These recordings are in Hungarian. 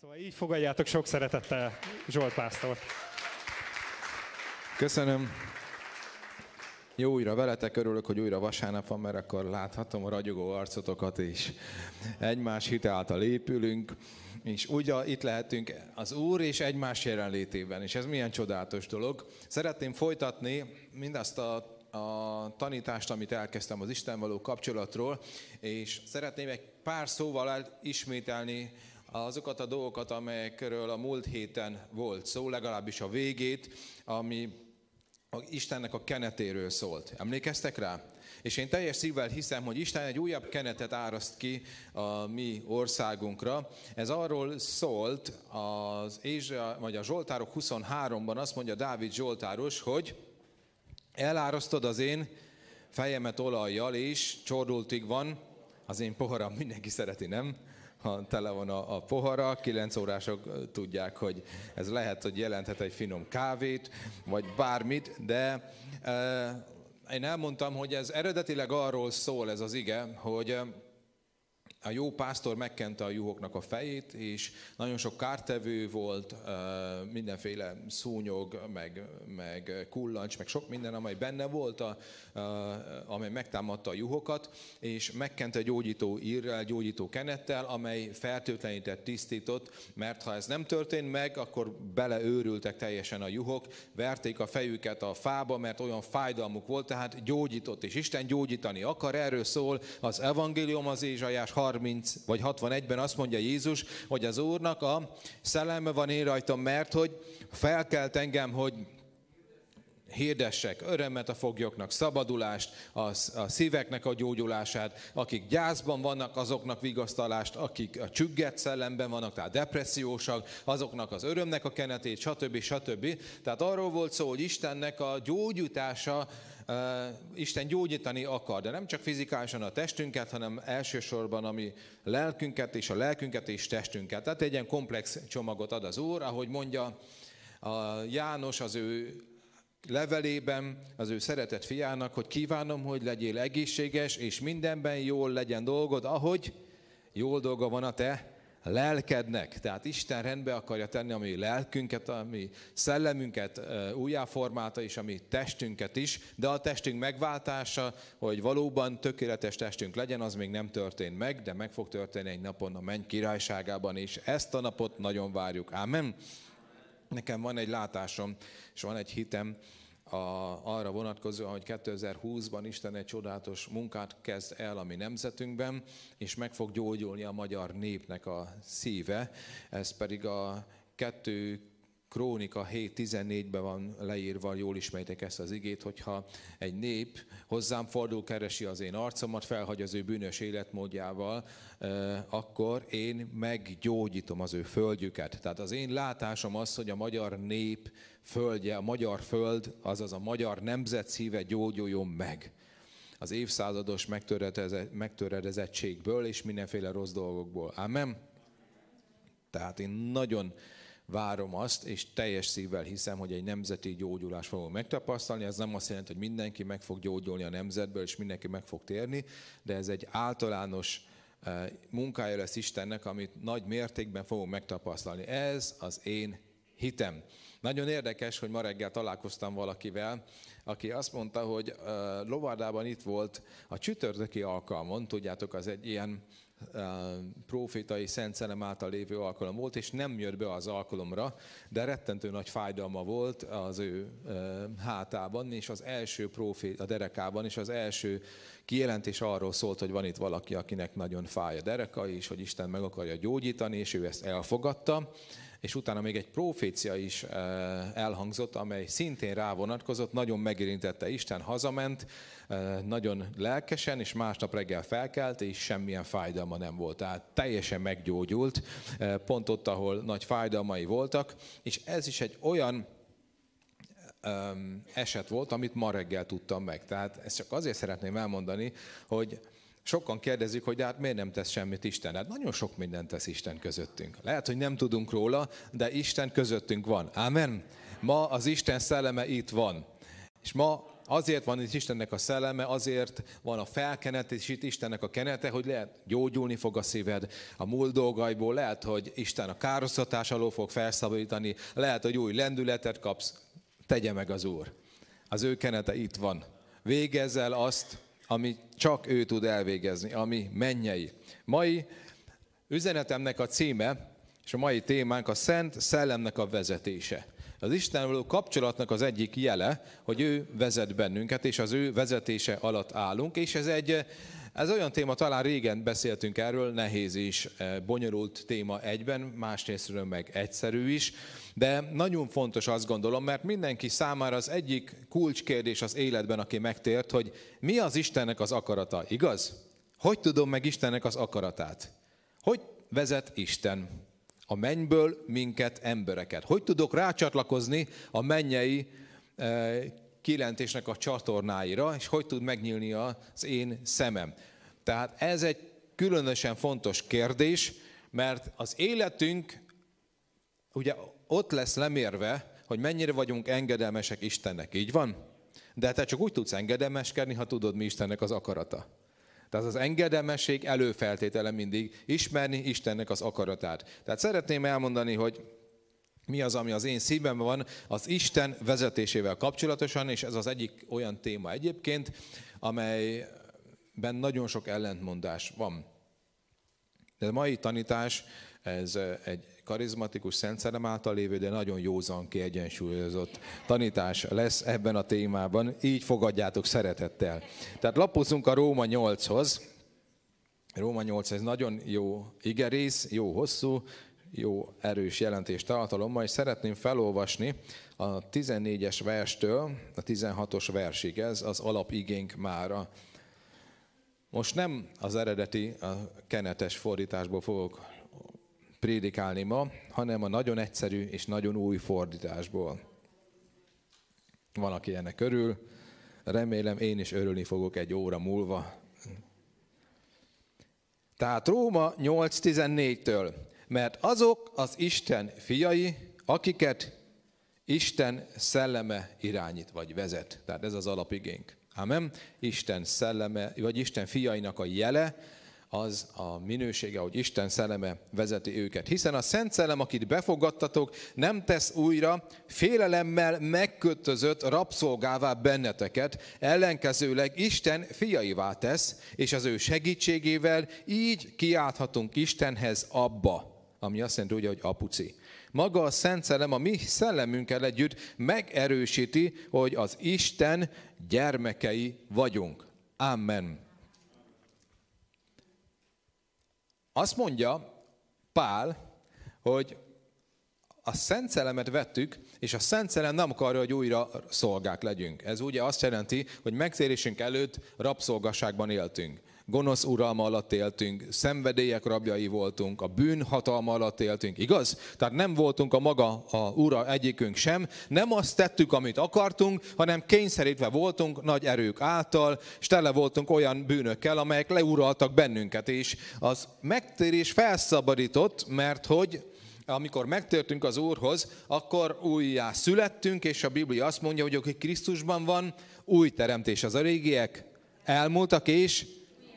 Szóval így fogadjátok sok szeretettel Zsolt Pásztort. Köszönöm. Jó újra veletek, örülök, hogy újra vasárnap van, mert akkor láthatom a ragyogó arcotokat, és egymás hite által épülünk, és ugye itt lehetünk az Úr és egymás jelenlétében, és ez milyen csodálatos dolog. Szeretném folytatni mindazt a tanítást, amit elkezdtem az Isten való kapcsolatról, és szeretném egy pár szóval ismételni azokat a dolgokat, amelyekről a múlt héten volt szó, legalábbis a végét, ami Istennek a kenetéről szólt. Emlékeztek rá? És én teljes szívvel hiszem, hogy Isten egy újabb kenetet áraszt ki a mi országunkra. Ez arról szólt, vagy a Zsoltárok 23-ban azt mondja Dávid zsoltáros, hogy elárasztod az én fejemet olajjal, és csordultig van az én poharam. Mindenki szereti, nem? Ha tele van a pohara, 9 órások tudják, hogy ez lehet, hogy jelenthet egy finom kávét, vagy bármit, de én elmondtam, hogy ez eredetileg arról szól ez az ige, hogy a jó pásztor megkente a juhoknak a fejét, és nagyon sok kártevő volt, mindenféle szúnyog, meg kullancs, meg sok minden, amely benne volt, amely megtámadta a juhokat, és megkente gyógyító írrel, gyógyító kenettel, amely fertőtlenített, tisztított, mert ha ez nem történt meg, akkor beleőrültek teljesen a juhok, verték a fejüket a fába, mert olyan fájdalmuk volt, tehát gyógyított, és Isten gyógyítani akar, erről szól az evangélium, az Ézsaiás 30 vagy 61-ben azt mondja Jézus, hogy az Úrnak a szelleme van én rajtam, mert hogy felkelt engem, hogy hirdessek örömet a foglyoknak, szabadulást, a szíveknek a gyógyulását, akik gyászban vannak, azoknak vigasztalást, akik a csüggett szellemben vannak, tehát depressziósak, azoknak az örömnek a kenetét, stb. Stb. Tehát arról volt szó, hogy Istennek a gyógyítása, Isten gyógyítani akar, de nem csak fizikálisan a testünket, hanem elsősorban a mi lelkünket és a lelkünket és testünket. Tehát egy ilyen komplex csomagot ad az Úr, ahogy mondja a János az ő levelében, az ő szeretett fiának, hogy kívánom, hogy legyél egészséges, és mindenben jól legyen dolgod, ahogy jól dolga van a te lelkednek. Tehát Isten rendbe akarja tenni a mi lelkünket, a mi szellemünket újjáformálta, és a mi testünket is, de a testünk megváltása, hogy valóban tökéletes testünk legyen, az még nem történt meg, de meg fog történni egy napon a menny királyságában, és ezt a napot nagyon várjuk. Ámen. Nekem van egy látásom, és van egy hitem arra vonatkozóan, hogy 2020-ban Isten egy csodálatos munkát kezd el a mi nemzetünkben, és meg fog gyógyulni a magyar népnek a szíve. Ez pedig a 2 Krónika 7:14-ben van leírva, jól ismeritek ezt az igét, hogyha egy nép hozzám fordul, keresi az én arcomat, felhagy az ő bűnös életmódjával, akkor én meggyógyítom az ő földjüket. Tehát az én látásom az, hogy a magyar nép földje, a magyar föld, azaz a magyar nemzet szíve gyógyuljon meg az évszázados megtöredezettségből és mindenféle rossz dolgokból. Ámen? Tehát én nagyon várom azt, és teljes szívvel hiszem, hogy egy nemzeti gyógyulást fogunk megtapasztalni. Ez nem azt jelenti, hogy mindenki meg fog gyógyulni a nemzetből, és mindenki meg fog térni, de ez egy általános munkája lesz Istennek, amit nagy mértékben fogunk megtapasztalni. Ez az én hitem. Nagyon érdekes, hogy ma reggel találkoztam valakivel, aki azt mondta, hogy Lovardában itt volt a csütörtöki alkalmon, tudjátok, az egy ilyen profétai Szent Szellem által lévő alkalom volt, és nem jött be az alkalomra, de rettentő nagy fájdalma volt az ő hátában, és az első a derekában, és az első kijelentés arról szólt, hogy van itt valaki, akinek nagyon fáj a dereka, és hogy Isten meg akarja gyógyítani, és ő ezt elfogadta, és utána még egy profécia is elhangzott, amely szintén rávonatkozott, nagyon megérintette Isten, hazament, nagyon lelkesen, és másnap reggel felkelt, és semmilyen fájdalma nem volt. Tehát teljesen meggyógyult, pont ott, ahol nagy fájdalmai voltak, és ez is egy olyan eset volt, amit ma reggel tudtam meg. Tehát ezt csak azért szeretném elmondani, hogy sokan kérdezik, hogy de hát miért nem tesz semmit Isten? Hát nagyon sok mindent tesz Isten közöttünk. Lehet, hogy nem tudunk róla, de Isten közöttünk van. Ámen? Ma az Isten szelleme itt van. És ma Azért van itt Istennek a szelleme, azért van a felkenetés itt Istennek a kenete, hogy lehet gyógyulni fog a szíved a múlt dolgaiból, lehet, hogy Isten a károsztatás alól fog felszabadítani, lehet, hogy új lendületet kapsz, tegye meg az Úr. Az ő kenete itt van. Végezz el azt, ami csak ő tud elvégezni, ami mennyei. Mai üzenetemnek a címe, és a mai témánk a Szent Szellemnek a vezetése. Az Istennel való kapcsolatnak az egyik jele, hogy ő vezet bennünket, és az ő vezetése alatt állunk, és ez olyan téma, talán régen beszéltünk erről, nehéz és bonyolult téma egyben, másrésztről meg egyszerű is, de nagyon fontos azt gondolom, mert mindenki számára az egyik kulcskérdés az életben, aki megtért, hogy mi az Istennek az akarata, igaz? Hogy tudom meg Istennek az akaratát? Hogy vezet Isten a mennyből minket, embereket? Hogy tudok rácsatlakozni a mennyei kilentésnek a csatornáira, és hogy tud megnyílni az én szemem? Tehát ez egy különösen fontos kérdés, mert az életünk ugye ott lesz lemérve, hogy mennyire vagyunk engedelmesek Istennek. Így van? De te csak úgy tudsz engedelmeskedni, ha tudod, mi Istennek az akarata. Tehát az engedelmesség előfeltétele mindig ismerni Istennek az akaratát. Tehát szeretném elmondani, hogy mi az, ami az én szívemben van az Isten vezetésével kapcsolatosan, és ez az egyik olyan téma egyébként, amelyben nagyon sok ellentmondás van. De a mai tanítás, ez egy karizmatikus Szent Szellem által lévő, de nagyon józan kiegyensúlyozott tanítás lesz ebben a témában. Így fogadjátok szeretettel. Tehát lapozzunk a Róma 8-hoz. Róma 8, ez nagyon jó igerész, jó hosszú, jó erős jelentés tartalommal, és szeretném felolvasni a 14-es verstől a 16-os versig. Ez az alapigénk mára. Most nem az eredeti, a kenetes fordításból fogok prédikálni ma, hanem a nagyon egyszerű és nagyon új fordításból. Van, aki ennek örül. Remélem, én is örülni fogok egy óra múlva. Tehát Róma 8:14-től. Mert azok az Isten fiai, akiket Isten szelleme irányít, vagy vezet. Tehát ez az alapigénk. Amen. Isten szelleme, vagy Isten fiainak a jele, az a minősége, hogy Isten szelleme vezeti őket. Hiszen a Szent Szellem, akit befogadtatok, nem tesz újra félelemmel megkötözött rabszolgává benneteket, ellenkezőleg Isten fiaivá tesz, és az ő segítségével így kiálthatunk Istenhez Abba, ami azt jelenti, hogy apuci. Maga a Szent Szellem a mi szellemünkkel együtt megerősíti, hogy az Isten gyermekei vagyunk. Amen. Azt mondja Pál, hogy a Szent Szellemet vettük, és a Szent Szellem nem akarja, hogy újra szolgák legyünk. Ez ugye azt jelenti, hogy megtérésünk előtt rabszolgasságban éltünk. Gonosz uralma alatt éltünk, szenvedélyek rabjai voltunk, a bűn hatalma alatt éltünk, igaz? Tehát nem voltunk a maga a ura egyikünk sem, nem azt tettük, amit akartunk, hanem kényszerítve voltunk nagy erők által, és tele voltunk olyan bűnökkel, amelyek leuraltak bennünket, és az megtérés felszabadított, mert hogy amikor megtértünk az Úrhoz, akkor újjá születtünk, és a Biblia azt mondja, hogy aki Krisztusban van, új teremtés, az a régiek elmúltak, és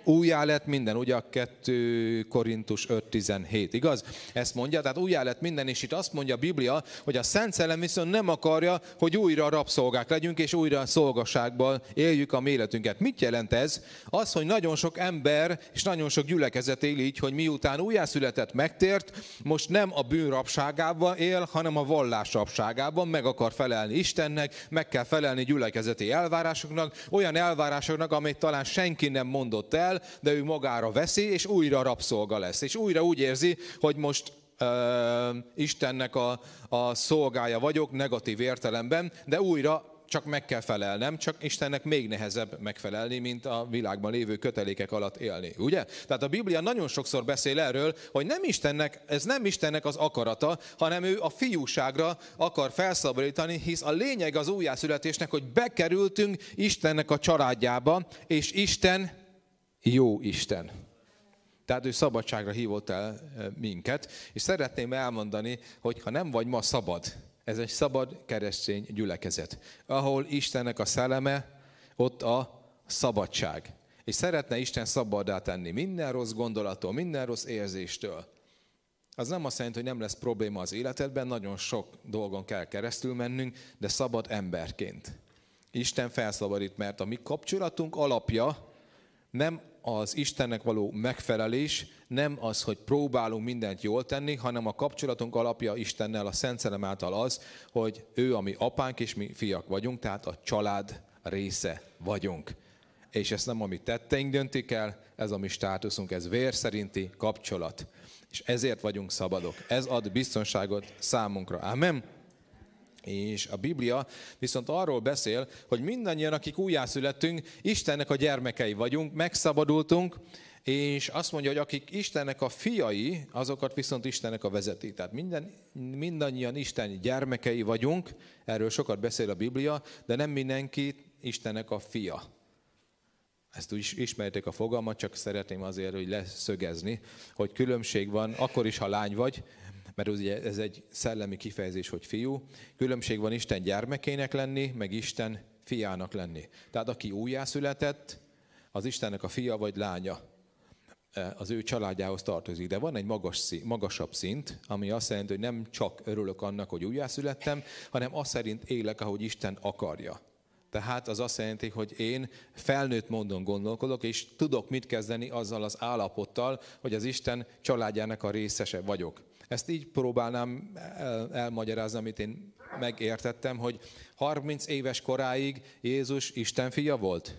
újjá lett minden, ugye a 2 Korintus 5:17, igaz? Ezt mondja, tehát újjá lett minden, és itt azt mondja a Biblia, hogy a Szent Szellem viszont nem akarja, hogy újra rabszolgák legyünk, és újra szolgasságban éljük a mi életünket. Mit jelent ez? Az, hogy nagyon sok ember és nagyon sok gyülekezet él így, hogy miután újjászületett, megtért, most nem a bűn rabságában él, hanem a vallás rabságában, meg akar felelni Istennek, meg kell felelni gyülekezeti elvárásoknak, olyan elvárásoknak, amit talán senki nem mondott el, de ő magára veszi, és újra rabszolga lesz. És újra úgy érzi, hogy most Istennek a szolgája vagyok, negatív értelemben, de újra csak meg kell felelnem, csak Istennek még nehezebb megfelelni, mint a világban lévő kötelékek alatt élni, ugye? Tehát a Biblia nagyon sokszor beszél erről, hogy nem Istennek, ez nem Istennek az akarata, hanem ő a fiúságra akar felszabadítani, hisz a lényeg az újjászületésnek, hogy bekerültünk Istennek a családjába, és Isten jó Isten. Tehát ő szabadságra hívott el minket, és szeretném elmondani, hogy ha nem vagy ma szabad, ez egy szabad keresztény gyülekezet, ahol Istennek a szelleme ott a szabadság. És szeretne Isten szabaddá tenni minden rossz gondolattól, minden rossz érzéstől. Az nem azt jelenti, hogy nem lesz probléma az életedben, nagyon sok dolgon kell keresztül mennünk, de szabad emberként. Isten felszabadít, mert a mi kapcsolatunk alapja nem az Istennek való megfelelés, nem az, hogy próbálunk mindent jól tenni, hanem a kapcsolatunk alapja Istennel, a Szent Szellem által az, hogy ő a mi apánk és mi fiak vagyunk, tehát a család része vagyunk. És ezt nem a mi tetteink döntik el, ez a mi státuszunk, ez vér szerinti kapcsolat. És ezért vagyunk szabadok. Ez ad biztonságot számunkra. Ámen? És a Biblia viszont arról beszél, hogy mindannyian, akik újjászülettünk, Istennek a gyermekei vagyunk, megszabadultunk, és azt mondja, hogy akik Istennek a fiai, azokat viszont Istennek a vezeti. Tehát mindannyian Isten gyermekei vagyunk, erről sokat beszél a Biblia, de nem mindenki Istennek a fia. Ezt úgy ismerték a fogalmat, csak szeretném azért, hogy leszögezni, hogy különbség van, akkor is, ha lány vagy, mert ugye ez egy szellemi kifejezés, hogy fiú, különbség van Isten gyermekének lenni, meg Isten fiának lenni. Tehát aki újjászületett, az Istennek a fia vagy lánya, az ő családjához tartozik. De van egy magasabb szint, ami azt jelenti, hogy nem csak örülök annak, hogy újjászülettem, hanem azt szerint élek, ahogy Isten akarja. Tehát az azt jelenti, hogy én felnőtt módon gondolkodok, és tudok mit kezdeni azzal az állapottal, hogy az Isten családjának a részese vagyok. Ezt így próbálnám elmagyarázni, amit én megértettem, hogy 30 éves koráig Jézus Isten fia volt?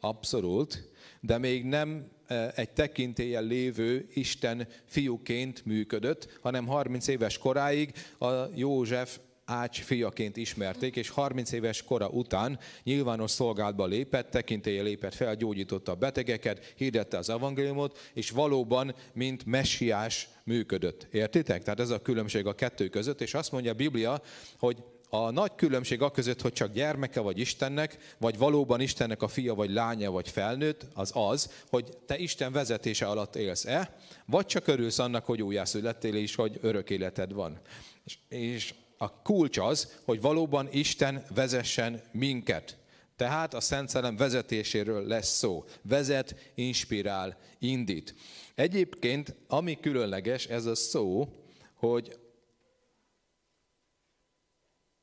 Abszolút, de még nem egy tekintéllyel lévő Isten fiúként működött, hanem 30 éves koráig a József Ács fiaként ismerték, és 30 éves kora után nyilvános szolgálatba lépett, tekintélye lépett fel, gyógyította a betegeket, hirdette az evangéliumot, és valóban, mint messiás működött. Értitek? Tehát ez a különbség a kettő között, és azt mondja a Biblia, hogy a nagy különbség a között, hogy csak gyermeke vagy Istennek, vagy valóban Istennek a fia, vagy lánya, vagy felnőtt, az az, hogy te Isten vezetése alatt élsz-e, vagy csak örülsz annak, hogy újjászülettél, és hogy örök életed van. És a kulcs az, hogy valóban Isten vezessen minket. Tehát a Szent Szellem vezetéséről lesz szó. Vezet, inspirál, indít. Egyébként, ami különleges, ez a szó, hogy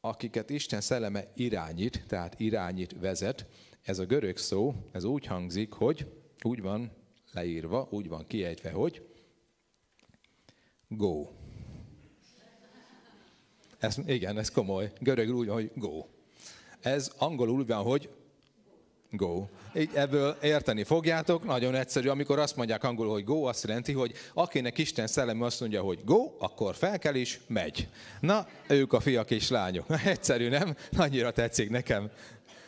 akiket Isten szelleme irányít, tehát irányít, vezet, ez a görög szó, ez úgy hangzik, hogy úgy van leírva, úgy van kiejtve, hogy go. Ez, igen, ez komoly. Görögül úgy van, hogy go. Ez angolul úgy van, hogy go. Így ebből érteni fogjátok. Nagyon egyszerű, amikor azt mondják angolul, hogy go, azt jelenti, hogy akinek Isten szelleme azt mondja, hogy go, akkor felkel és megy. Na, ők a fiak és lányok. Egyszerű, nem? Annyira tetszik nekem.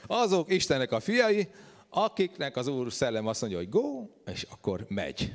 Azok Istennek a fiai, akiknek az Úr szellem azt mondja, hogy go, és akkor megy.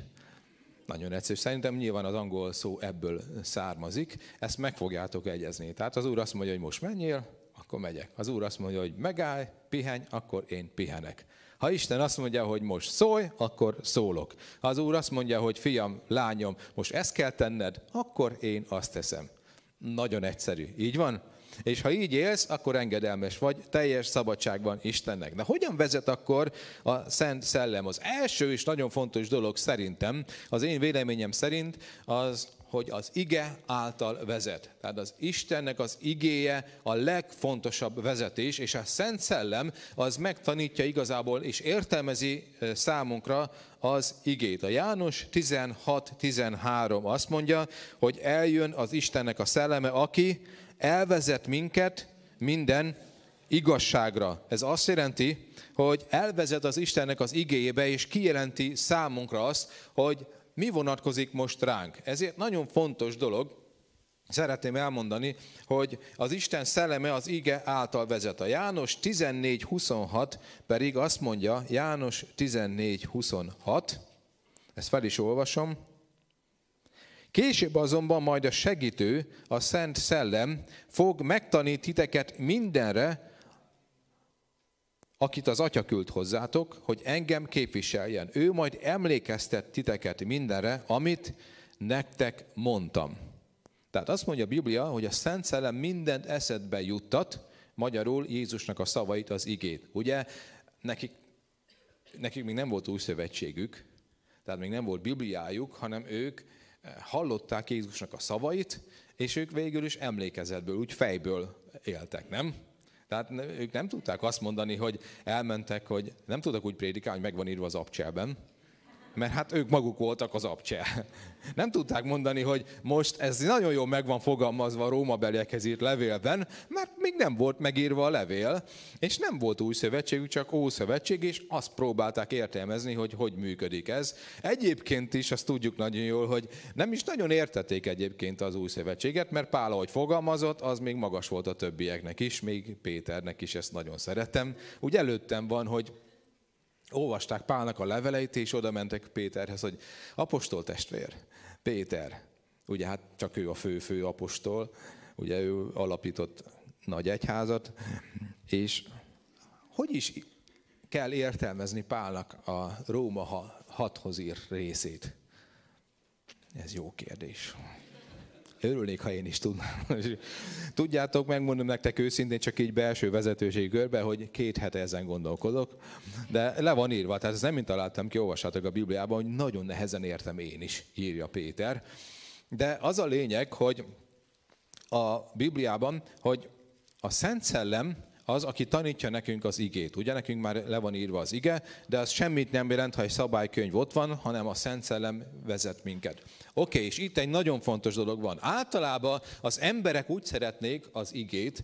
Nagyon egyszerű. Szerintem nyilván az angol szó ebből származik. Ezt meg fogjátok egyezni. Tehát az Úr azt mondja, hogy most menjél, akkor megyek. Az Úr azt mondja, hogy megállj, pihenj, akkor én pihenek. Ha Isten azt mondja, hogy most szólj, akkor szólok. Ha az Úr azt mondja, hogy fiam, lányom, most ezt kell tenned, akkor én azt teszem. Nagyon egyszerű. Így van? És ha így élsz, akkor engedelmes vagy, teljes szabadságban Istennek. Na hogyan vezet akkor a Szent Szellem? Az első és nagyon fontos dolog szerintem, az én véleményem szerint az, hogy az ige által vezet. Tehát az Istennek az igéje a legfontosabb vezetés, és a Szent Szellem az megtanítja igazából és értelmezi számunkra az igét. A János 16:13 azt mondja, hogy eljön az Istennek a szelleme, aki elvezet minket minden igazságra. Ez azt jelenti, hogy elvezet az Istennek az igéjébe, és kijelenti számunkra azt, hogy mi vonatkozik most ránk. Ezért nagyon fontos dolog, szeretném elmondani, hogy az Isten szelleme az ige által vezet. A János 14:26 pedig azt mondja, János 14:26, ezt fel is olvasom, később azonban majd a segítő, a Szent Szellem fog megtanítani titeket mindenre, akit az Atya küld hozzátok, hogy engem képviseljen. Ő majd emlékeztet titeket mindenre, amit nektek mondtam. Tehát azt mondja a Biblia, hogy a Szent Szellem mindent eszedbe juttat, magyarul Jézusnak a szavait, az igét. Ugye? Nekik még nem volt új szövetségük, tehát még nem volt Bibliájuk, hanem ők hallották Jézusnak a szavait, és ők végül is emlékezetből, úgy fejből éltek, nem? Tehát ők nem tudták azt mondani, hogy elmentek, hogy nem tudtak úgy prédikálni, hogy meg van írva az ApCselben, mert hát ők maguk voltak az ApCsel. Nem tudták mondani, hogy most ez nagyon jól meg van fogalmazva a Róma beliekhez írt levélben, mert még nem volt megírva a levél, és nem volt új szövetségük, csak ószövetség, és azt próbálták értelmezni, hogy hogy működik ez. Egyébként is azt tudjuk nagyon jól, hogy nem is nagyon értették egyébként az új szövetséget, mert Pál, ahogy fogalmazott, az még magas volt a többieknek is, még Péternek is, ezt nagyon szeretem. Úgy előttem van, hogy olvasták Pálnak a leveleit, és oda mentek Péterhez, hogy apostol testvér, Péter, ugye hát csak ő a fő apostol, ugye ő alapított nagy egyházat, és hogy is kell értelmezni Pálnak a Róma 6-hoz írt részét? Ez jó kérdés. Örülnék, ha én is tudnám. Tudjátok, megmondom nektek őszintén, csak így belső vezetőségi körben, hogy 2 hete ezen gondolkodok, de le van írva, tehát ezt nem én találtam ki, olvassátok a Bibliában, hogy nagyon nehezen értem én is, írja Péter. De az a lényeg, hogy a Bibliában, hogy a Szent Szellem az, aki tanítja nekünk az igét. Ugye nekünk már le van írva az ige, de az semmit nem jelent, ha egy szabálykönyv ott van, hanem a Szent Szellem vezet minket. Oké, és itt egy nagyon fontos dolog van. Általában az emberek úgy szeretnék az igét,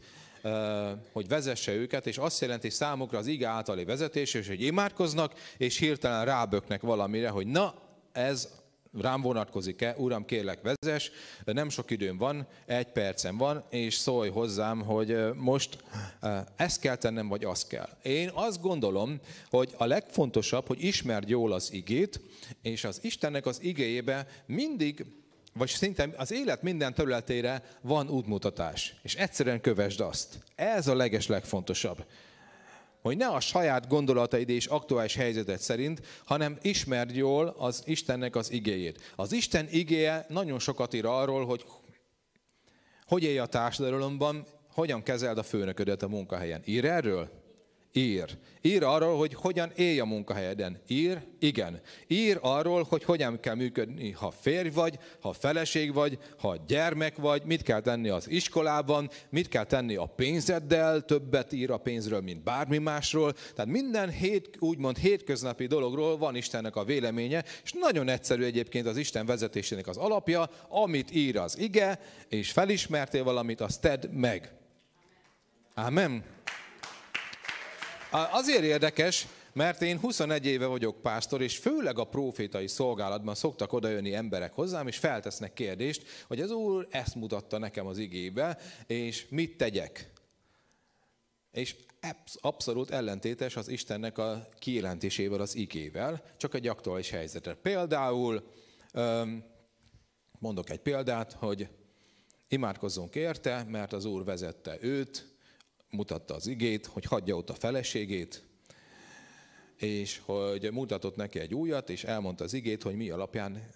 hogy vezesse őket, és azt jelenti számukra az ige általi vezetés, és hogy imádkoznak, és hirtelen ráböknek valamire, hogy na, ez rám vonatkozik-e, Uram, kérlek, vezess, nem sok időm van, 1 percem van, és szólj hozzám, hogy most ezt kell tennem, vagy azt kell. Én azt gondolom, hogy a legfontosabb, hogy ismerd jól az igét, és az Istennek az igéjébe mindig, vagy szinte az élet minden területére van útmutatás, és egyszerűen kövesd azt. Ez a legfontosabb. Hogy ne a saját gondolataid és aktuális helyzeted szerint, hanem ismerd jól az Istennek az igéjét. Az Isten igéje nagyon sokat ír arról, hogy hogy élj a társadalomban, hogyan kezeld a főnöködet a munkahelyen. Ír erről? Ír. Ír arról, hogy hogyan élj a munkahelyeden. Ír? Igen. Ír arról, hogy hogyan kell működni, ha férj vagy, ha feleség vagy, ha gyermek vagy, mit kell tenni az iskolában, mit kell tenni a pénzeddel, többet ír a pénzről, mint bármi másról. Tehát minden úgymond hétköznapi dologról van Istennek a véleménye, és nagyon egyszerű egyébként az Isten vezetésének az alapja, amit ír az ige, és felismertél valamit, azt tedd meg. Amen. Azért érdekes, mert én 21 éve vagyok pásztor, és főleg a prófétai szolgálatban szoktak odajönni emberek hozzám, és feltesznek kérdést, hogy az Úr ezt mutatta nekem az igébe, és mit tegyek. És abszolút ellentétes az Istennek a kijelentésével, az igével, csak egy aktuális helyzetre. Például, mondok egy példát, hogy imádkozzunk érte, mert az Úr vezette őt, mutatta az igét, hogy hagyja ott a feleségét, és hogy mutatott neki egy újat, és elmondta az igét, hogy mi alapján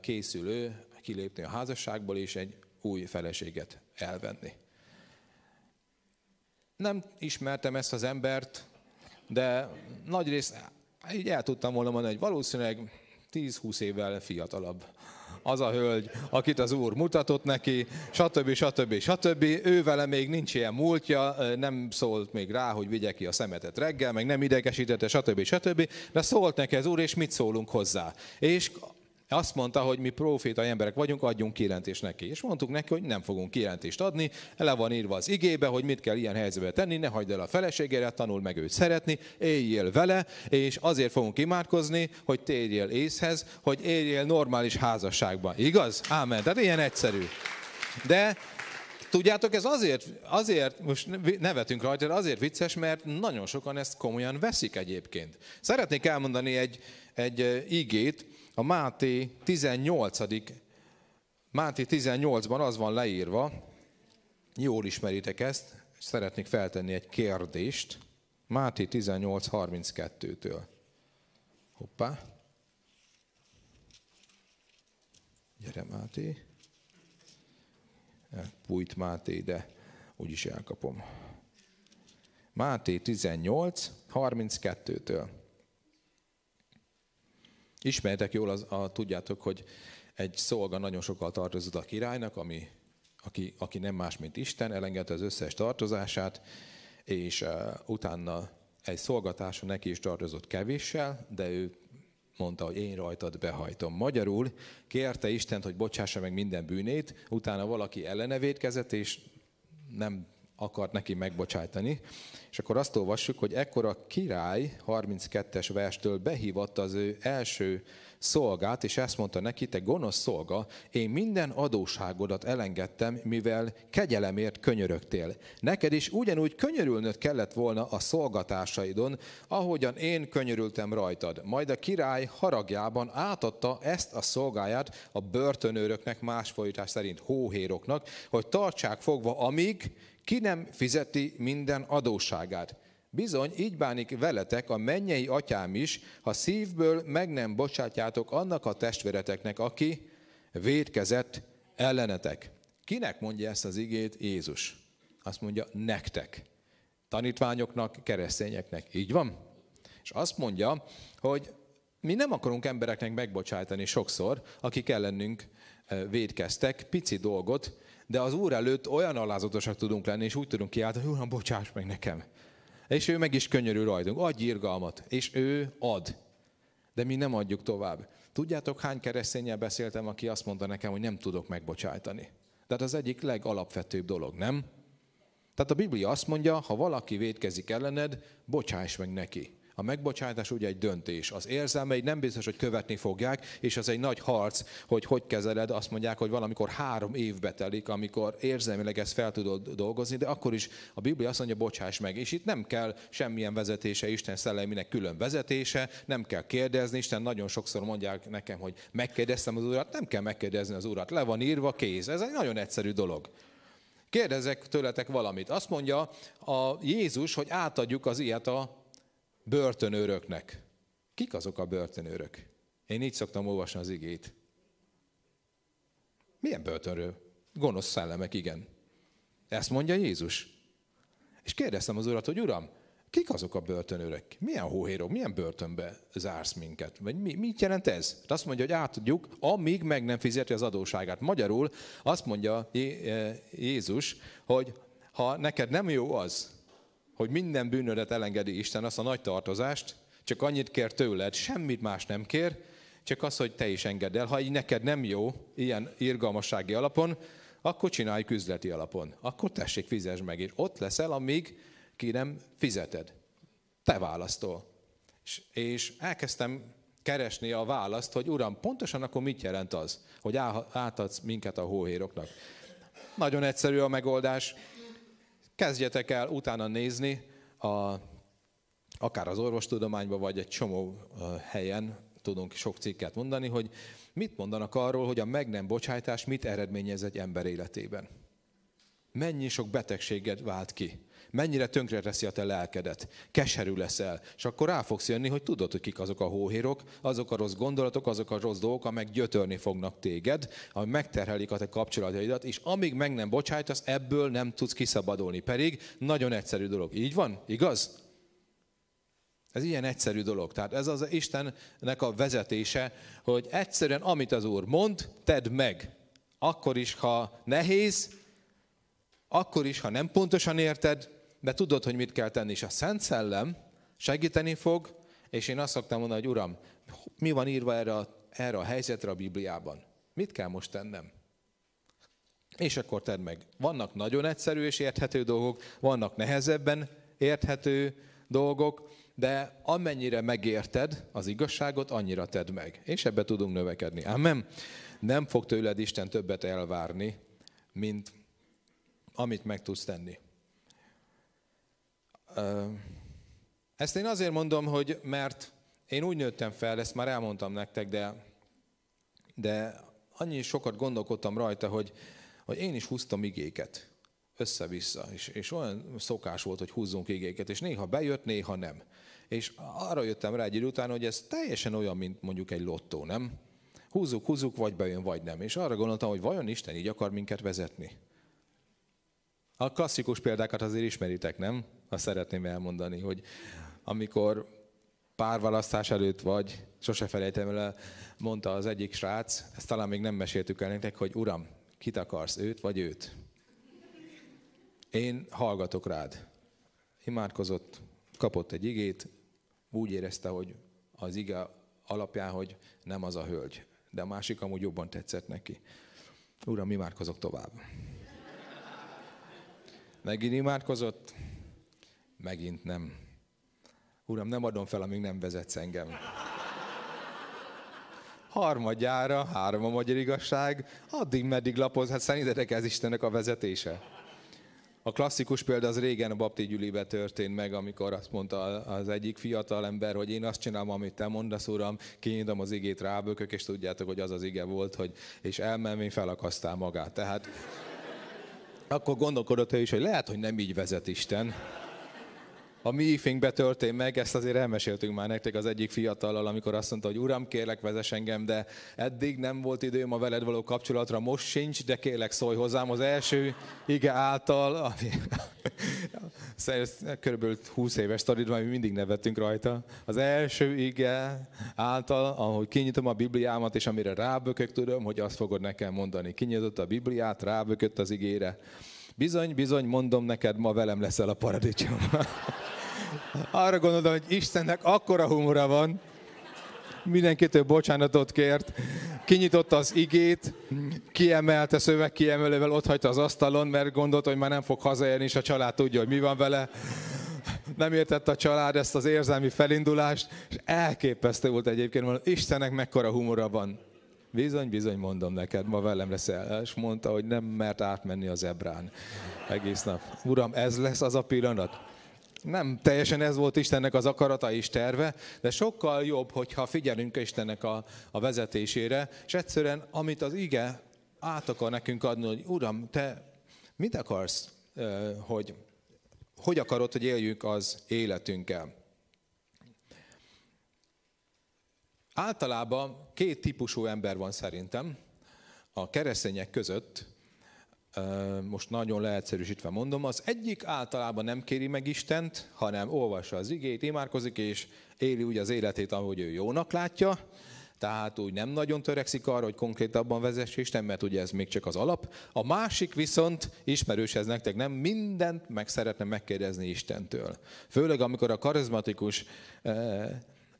készül ő kilépni a házasságból, és egy új feleséget elvenni. Nem ismertem ezt az embert, de nagyrészt így el tudtam volna mondani, hogy valószínűleg 10-20 évvel fiatalabb az a hölgy, akit az Úr mutatott neki, stb. Stb. Stb. Ővele még nincs ilyen múltja, nem szólt még rá, hogy vigye ki a szemetet reggel, meg nem idegesítette, stb. Stb. De szólt neki az Úr, és mit szólunk hozzá? És azt mondta, hogy mi prófétai emberek vagyunk, adjunk kijelentést neki. És mondtuk neki, hogy nem fogunk kijelentést adni, le van írva az igébe, hogy mit kell ilyen helyzetbe tenni, ne hagyd el a feleségedet, tanuld meg őt szeretni, éljél vele, és azért fogunk imádkozni, hogy térjél észhez, hogy éljél normális házasságban. Igaz? Ámen. Tehát ilyen egyszerű. De tudjátok, ez azért most nevetünk rajta, de azért vicces, mert nagyon sokan ezt komolyan veszik egyébként. Szeretnék elmondani egy igét. A Máté 18-ban az van leírva, jól ismeritek ezt, és szeretnék feltenni egy kérdést, Máté 18:32-től. Hoppá. Gyere, Máté. Elpújt Máté, de úgyis elkapom. Máté 18, 32-től. Ismertek jól, tudjátok, hogy egy szolga nagyon sokat tartozott a királynak, aki nem más, mint Isten, elengedte az összes tartozását, és utána egy szolgatása neki is tartozott kevéssel, de ő mondta, hogy én rajtad behajtom. Magyarul kérte Istent, hogy bocsássa meg minden bűnét, utána valaki ellene vétkezett, és nem akart neki megbocsájtani. És akkor azt olvassuk, hogy ekkor a király 32-es verstől behívatta az ő első szolgát, és ezt mondta neki, te gonosz szolga, én minden adósságodat elengedtem, mivel kegyelemért könyörögtél. Neked is ugyanúgy könyörülnöd kellett volna a szolgatásaidon, ahogyan én könyörültem rajtad. Majd a király haragjában átadta ezt a szolgáját a börtönőröknek, más fordítás szerint hóhéroknak, hogy tartsák fogva, amíg ki nem fizeti minden adósságát. Bizony, így bánik veletek a mennyei atyám is, ha szívből meg nem bocsátjátok annak a testvéreteknek, aki vétkezett ellenetek. Kinek mondja ezt az igét Jézus? Azt mondja, nektek. Tanítványoknak, keresztényeknek. Így van? És azt mondja, hogy mi nem akarunk embereknek megbocsájtani sokszor, akik ellenünk vétkeztek, pici dolgot, de az Úr előtt olyan alázatosak tudunk lenni, és úgy tudunk kiáltani, hogy Uram, bocsáss meg nekem. És ő meg is könyörül rajtunk, adj irgalmat, és ő ad. De mi nem adjuk tovább. Tudjátok, hány keresztényel beszéltem, aki azt mondta nekem, hogy nem tudok megbocsájtani. Tehát az egyik legalapvetőbb dolog, nem? Tehát a Biblia azt mondja, ha valaki vétkezik ellened, bocsáss meg neki. A megbocsájtás ugye egy döntés. Az érzelmeid nem biztos, hogy követni fogják, és az egy nagy harc, hogy hogy kezeled. Azt mondják, hogy valamikor 3 évbe telik, amikor érzelmileg ezt fel tudod dolgozni, de akkor is a Biblia azt mondja, bocsáss meg. És itt nem kell semmilyen vezetése, Isten szellemének külön vezetése, nem kell kérdezni. Isten nagyon sokszor mondják nekem, hogy megkérdeztem az Urat, nem kell megkérdezni az Urat. Le van írva, kész. Ez egy nagyon egyszerű dolog. Kérdezek tőletek valamit. Azt mondja a Jézus, hogy átadjuk az ilyet a börtönőröknek. Kik azok a börtönőrök? Én így szoktam olvasni az igét. Milyen börtönről? Gonosz szellemek, igen. Ezt mondja Jézus. És kérdeztem az Urat, hogy Uram, kik azok a börtönőrök? Milyen hóhérok, milyen börtönbe zársz minket? Vagy mit jelent ez? Hát azt mondja, hogy átadjuk, amíg meg nem fizeti az adósságát. Magyarul azt mondja Jézus, hogy ha neked nem jó az, hogy minden bűnödet elengedi Isten, azt a nagy tartozást, csak annyit kér tőled, semmit más nem kér, csak az, hogy te is engedd el. Ha így neked nem jó, ilyen irgalmassági alapon, akkor csinálj üzleti alapon. Akkor tessék, fizesd meg, és ott leszel, amíg ki nem fizeted. Te választol. És elkezdtem keresni a választ, hogy Uram, pontosan akkor mit jelent az, hogy átadsz minket a hóhéroknak? Nagyon egyszerű a megoldás. Kezdjetek el utána nézni, akár az orvostudományban, vagy egy csomó helyen tudunk sok cikket mondani, hogy mit mondanak arról, hogy a meg nem bocsájtás mit eredményez egy ember életében. Mennyi sok betegséget vált ki. Mennyire tönkreteszi a te lelkedet. Keserű leszel. És akkor rá fogsz jönni, hogy tudod, hogy kik azok a hóhérok, azok a rossz gondolatok, azok a rossz dolgok, amelyek gyötörni fognak téged, ami megterhelik a te kapcsolataidat, és amíg meg nem bocsájtasz, ebből nem tudsz kiszabadulni. Pedig nagyon egyszerű dolog. Így van? Igaz? Ez ilyen egyszerű dolog. Tehát ez az Istennek a vezetése, hogy egyszerűen amit az Úr mond, tedd meg. Akkor is, ha nehéz, akkor is, ha nem pontosan érted, de tudod, hogy mit kell tenni. És a Szent Szellem segíteni fog, és én azt szoktam mondani, hogy Uram, mi van írva erre a helyzetre a Bibliában? Mit kell most tennem? És akkor tedd meg. Vannak nagyon egyszerű és érthető dolgok, vannak nehezebben érthető dolgok, de amennyire megérted az igazságot, annyira tedd meg. És ebbe tudunk növekedni. Amen. Nem fog tőled Isten többet elvárni, mint amit meg tudsz tenni. Ezt én azért mondom, hogy mert én úgy nőttem fel, ezt már elmondtam nektek, de annyi sokat gondolkodtam rajta, hogy én is húztam igéket össze-vissza, és olyan szokás volt, hogy húzzunk igéket, és néha bejött, néha nem. És arra jöttem rá egy idő után, hogy ez teljesen olyan, mint mondjuk egy lottó, nem? Húzzuk, vagy bejön, vagy nem. És arra gondoltam, hogy vajon Isten így akar minket vezetni? A klasszikus példákat azért ismeritek, nem? azt szeretném elmondani, hogy amikor párválasztás előtt vagy, sose felejtem el, mondta az egyik srác, ezt talán még nem meséltük el nektek, hogy uram, kit akarsz, őt vagy őt? Én hallgatok rád. Imádkozott, kapott egy igét, úgy érezte, hogy az ige alapján, hogy nem az a hölgy, de a másik amúgy jobban tetszett neki. Uram, imádkozok tovább. Megint imádkozott, megint nem. Uram, nem adom fel, amíg nem vezetsz engem. Harmadjára, három a magyar igazság, addig meddig lapoz, hát szerintetek ez Istennek a vezetése. A klasszikus példa az régen a bapti gyülibe történt meg, amikor azt mondta az egyik fiatalember, hogy én azt csinálom, amit te mondasz, uram, kinyitom az igét, rábökök, és tudjátok, hogy az az ige volt, hogy és elmenvén felakasztál magát. Tehát akkor gondolkodott ő is, hogy lehet, hogy nem így vezet Isten. A mi ifingben történt meg, ezt azért elmeséltünk már nektek az egyik fiatallal, amikor azt mondta, hogy uram, kérlek, vezess engem, de eddig nem volt időm a veled való kapcsolatra, most sincs, de kérlek, szólj hozzám az első ige által, ami körülbelül 20 éves sztoridban, mi mindig nevettünk rajta, az első ige által, ahogy kinyitom a Bibliámat, és amire rábökök, tudom, hogy azt fogod nekem mondani. Kinyitott a Bibliát, rábökött az igére. Bizony, bizony, mondom neked, ma velem leszel a paradicsomban. Arra gondolom, hogy Istennek akkora humora van, mindenkitől bocsánatot kért, kinyitotta az igét, kiemelte szövegkiemelővel, ott hagyta az asztalon, mert gondolta, hogy már nem fog hazaérni, és a család tudja, hogy mi van vele. Nem értette a család ezt az érzelmi felindulást, és elképesztő volt egyébként, hogy Istennek mekkora humora van. Bizony, bizony, mondom neked, ma velem leszel. És mondta, hogy nem mert átmenni az ebrán egész nap. Uram, ez lesz az a pillanat? Nem teljesen ez volt Istennek az akarata és terve, de sokkal jobb, hogyha figyelünk Istennek a vezetésére, és egyszerűen, amit az ige át akar nekünk adni, hogy uram, te mit akarsz, hogy akarod, hogy éljünk az életünkkel? Általában két típusú ember van szerintem a keresztények között, most nagyon leegyszerűsítve mondom, az egyik általában nem kéri meg Istent, hanem olvassa az igét, imádkozik és éli úgy az életét, ahogy ő jónak látja, tehát úgy nem nagyon törekszik arra, hogy konkrétabban vezesse Isten, mert ugye ez még csak az alap. A másik viszont, ismerős ez nektek, nem mindent meg szeretne megkérdezni Istentől. Főleg amikor a karizmatikus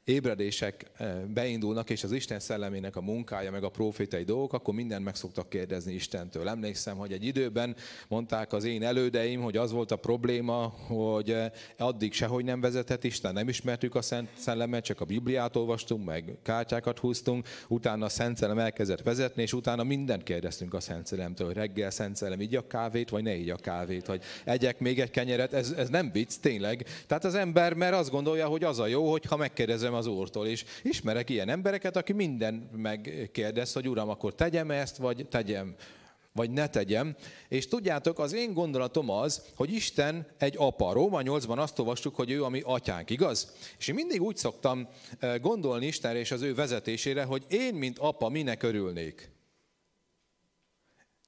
ébredések beindulnak, és az Isten szellemének a munkája, meg a profétai dolgok, akkor mindent meg szoktak kérdezni Istentől. Emlékszem, hogy egy időben mondták az én elődeim, hogy az volt a probléma, hogy addig sehogy nem vezetett Isten, nem ismertük a Szent Szellemet, csak a Bibliát olvastunk, meg kártyákat húztunk, utána a Szent Szellem elkezdett vezetni, és utána mindent kérdeztünk a Szent Szellemtől, hogy reggel Szent Szellem igyak kávét, vagy ne igyak kávét, hogy egyek még egy kenyeret, ez nem vicc, tényleg. Tehát az ember, mert azt gondolja, hogy az a jó, hogyha megkérdezem az Úrtól, és ismerek ilyen embereket, aki minden megkérdez, hogy uram, akkor tegyem ezt, vagy tegyem, vagy ne tegyem. És tudjátok, az én gondolatom az, hogy Isten egy apa. Róma 8-ban azt olvastuk, hogy ő a mi atyánk, igaz? És én mindig úgy szoktam gondolni Istenre és az ő vezetésére, hogy én, mint apa, minek örülnék?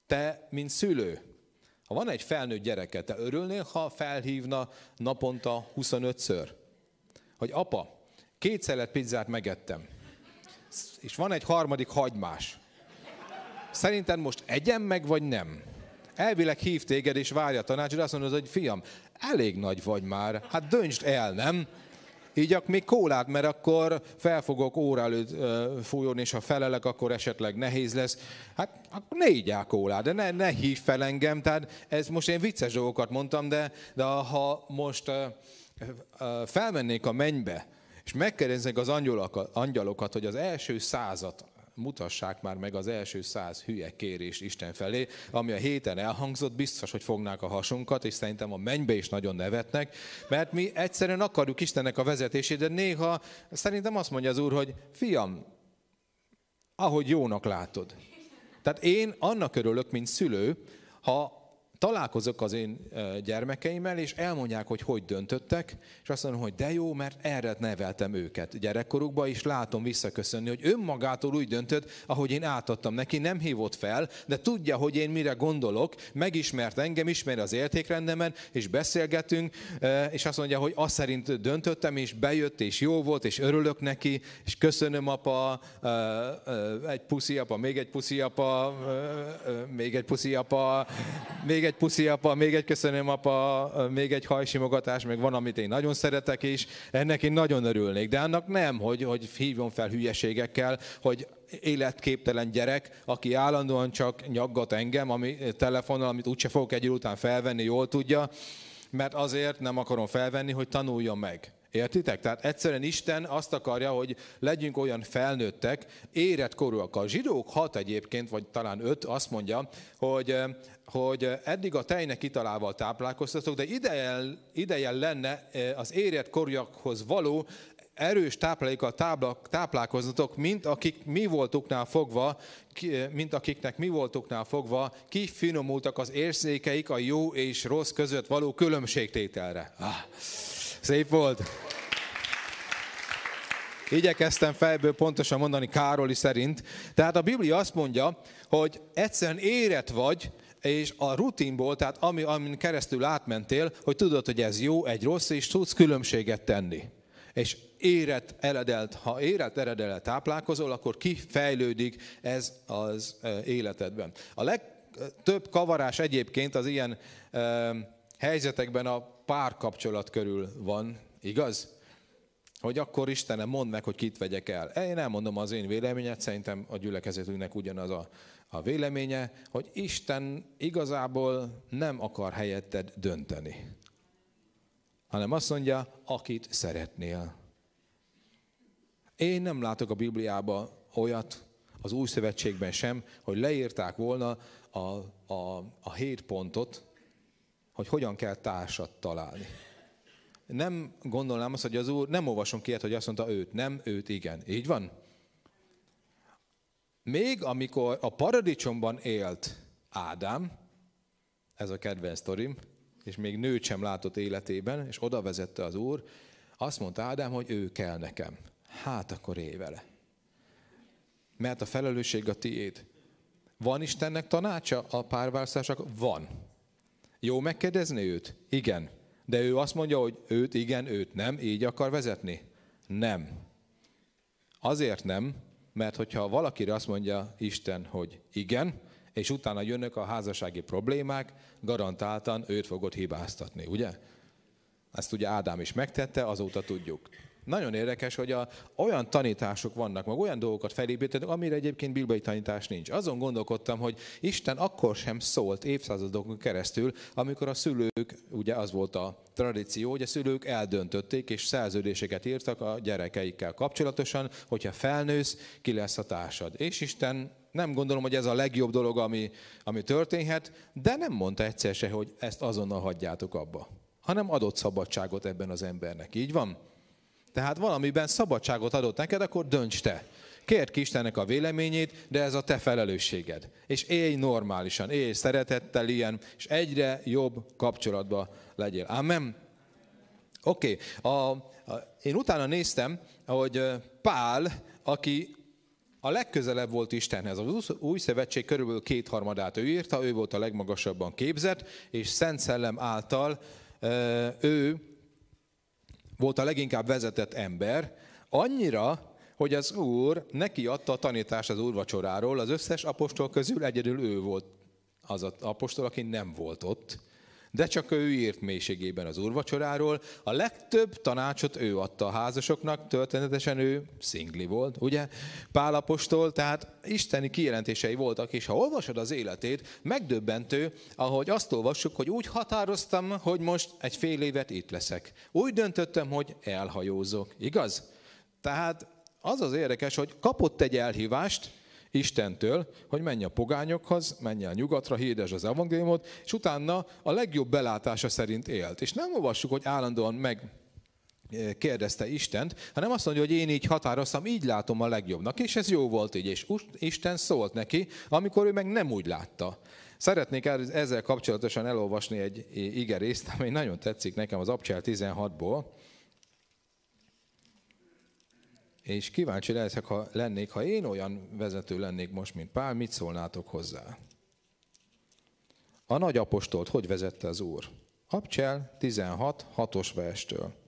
Te, mint szülő. Ha van egy felnőtt gyereke, te örülnél, ha felhívna naponta 25-ször? Hogy apa, 2 szelet pizzát megettem, és van egy harmadik hagymás. Szerinted most egyem meg, vagy nem? Elvileg hív téged, és várja a tanácsod, azt mondod, hogy fiam, elég nagy vagy már, hát döntsd el, nem? Igyak még kólát, mert akkor fel fogok óra előtt fújódni, és ha felelek, akkor esetleg nehéz lesz. Hát akkor ne igyál kólát, de ne hívj fel engem. Tehát ez most én vicces dolgokat mondtam, de ha most felmennék a mennybe, és megkérdeznek az angyalokat, hogy az első 100-at mutassák már meg, az első 100 hülye kérés Isten felé, ami a héten elhangzott, biztos, hogy fognák a hasunkat, és szerintem a mennybe is nagyon nevetnek, mert mi egyszerűen akarjuk Istennek a vezetését, de néha szerintem azt mondja az Úr, hogy fiam, ahogy jónak látod. Tehát én annak örülök, mint szülő, ha találkozok az én gyermekeimmel, és elmondják, hogy hogy döntöttek, és azt mondom, hogy de jó, mert erre neveltem őket gyerekkorukba, és látom visszaköszönni, hogy önmagától úgy döntött, ahogy én átadtam neki, nem hívott fel, de tudja, hogy én mire gondolok, megismert engem, ismeri az értékrendemen, és beszélgetünk, és azt mondja, hogy azt szerint döntöttem, és bejött, és jó volt, és örülök neki, és köszönöm apa, egy puszi apa, még egy puszi apa, még egy puszi apa, még egy puszi apa, még egy köszönöm apa, még egy hajsimogatás, még van, amit én nagyon szeretek is, ennek én nagyon örülnék, de annak nem, hogy hívjon fel hülyeségekkel, hogy életképtelen gyerek, aki állandóan csak nyaggat engem, ami telefonnal, amit úgyse fogok egy idő után felvenni, jól tudja, mert azért nem akarom felvenni, hogy tanulja meg. Értitek? Tehát egyszerűen Isten azt akarja, hogy legyünk olyan felnőttek, érett korúak. A zsidók 6 egyébként, vagy talán 5 azt mondja, hogy eddig a tejnek italával táplálkoztatok, de ideje lenne az érett korúakhoz való erős táplálékkal táplálkoztatok, mint akiknek mi voltuknál fogva kifinomultak az érzékeik a jó és rossz között való különbségtételre. Szép volt! Igyekeztem fejből pontosan mondani Károli szerint. Tehát a Biblia azt mondja, hogy egyszerűen érett vagy, és a rutinból, tehát amin keresztül átmentél, hogy tudod, hogy ez jó, egy rossz, és tudsz különbséget tenni. És ha érett ereddel táplálkozol, akkor kifejlődik ez az életedben. A legtöbb kavarás egyébként az ilyen helyzetekben a párkapcsolat körül van, igaz? Hogy akkor Istenem, mondd meg, hogy kit vegyek el. Én elmondom az én véleményet, szerintem a gyülekezetünknek ugyanaz a véleménye, hogy Isten igazából nem akar helyetted dönteni, hanem azt mondja, akit szeretnél. Én nem látok a Bibliában olyat, az Új Szövetségben sem, hogy leírták volna a 7 pontot, hogy hogyan kell társat találni. Nem gondolnám azt, hogy az Úr, nem olvasunk ilyet, hogy azt mondta őt, nem, őt igen. Így van? Még amikor a paradicsomban élt Ádám, ez a kedvenc sztorim, és még nőt sem látott életében, és oda vezette az Úr, azt mondta Ádám, hogy ő kell nekem. Hát akkor élj vele. Mert a felelősség a tiéd. Van Istennek tanácsa a párválasztások? Van. Jó megkérdezni őt? Igen. De ő azt mondja, hogy őt igen, őt nem, így akar vezetni? Nem. Azért nem, mert hogyha valakire azt mondja Isten, hogy igen, és utána jönnek a házassági problémák, garantáltan őt fogod hibáztatni, ugye? Ezt ugye Ádám is megtette, azóta tudjuk. Nagyon érdekes, hogy olyan tanítások vannak, meg olyan dolgokat felépítenek, amire egyébként bibliai tanítás nincs. Azon gondolkodtam, hogy Isten akkor sem szólt évszázadokon keresztül, amikor a szülők, ugye az volt a tradíció, hogy a szülők eldöntötték, és szerződéseket írtak a gyerekeikkel kapcsolatosan, hogyha felnősz, ki lesz a társad. És Isten, nem gondolom, hogy ez a legjobb dolog, ami történhet, de nem mondta egyszer se, hogy ezt azonnal hagyjátok abba, hanem adott szabadságot ebben az embernek. Így van? Tehát valamiben szabadságot adott neked, akkor dönts te. Kérd ki Istennek a véleményét, de ez a te felelősséged. És élj normálisan, élj szeretettel ilyen, és egyre jobb kapcsolatba legyél. Amen? Oké. Én utána néztem, hogy Pál, aki a legközelebb volt Istenhez. Az Új Szövetség körülbelül 2/3-át ő írta, ő volt a legmagasabban képzett, és Szent Szellem által ő volt a leginkább vezetett ember, annyira, hogy az Úr neki adta a tanítást az úrvacsoráról, az összes apostol közül egyedül ő volt az apostol, aki nem volt ott, de csak ő írt mélységében az úrvacsoráról. A legtöbb tanácsot ő adta a házasoknak, történetesen ő szingli volt, ugye? Pál apostol, tehát isteni kijelentései voltak, és ha olvasod az életét, megdöbbentő, ahogy azt olvassuk, hogy úgy határoztam, hogy most egy fél évet itt leszek. Úgy döntöttem, hogy elhajózok. Igaz? Tehát az érdekes, hogy kapott egy elhívást Istentől, hogy menj a pogányokhoz, menj a nyugatra, hirdesd az evangéliumot, és utána a legjobb belátása szerint élt. És nem olvassuk, hogy állandóan megkérdezte Istent, hanem azt mondja, hogy én így határoztam, így látom a legjobbnak, és ez jó volt így, és Isten szólt neki, amikor ő meg nem úgy látta. Szeretnék ezzel kapcsolatosan elolvasni egy igerészt, ami nagyon tetszik nekem az ApCsel 16-ból. És kíváncsi leszek, ha én olyan vezető lennék most, mint Pál, mit szólnátok hozzá? A nagy apostolt hogy vezette az Úr? ApCsel 16, 6-os verstől.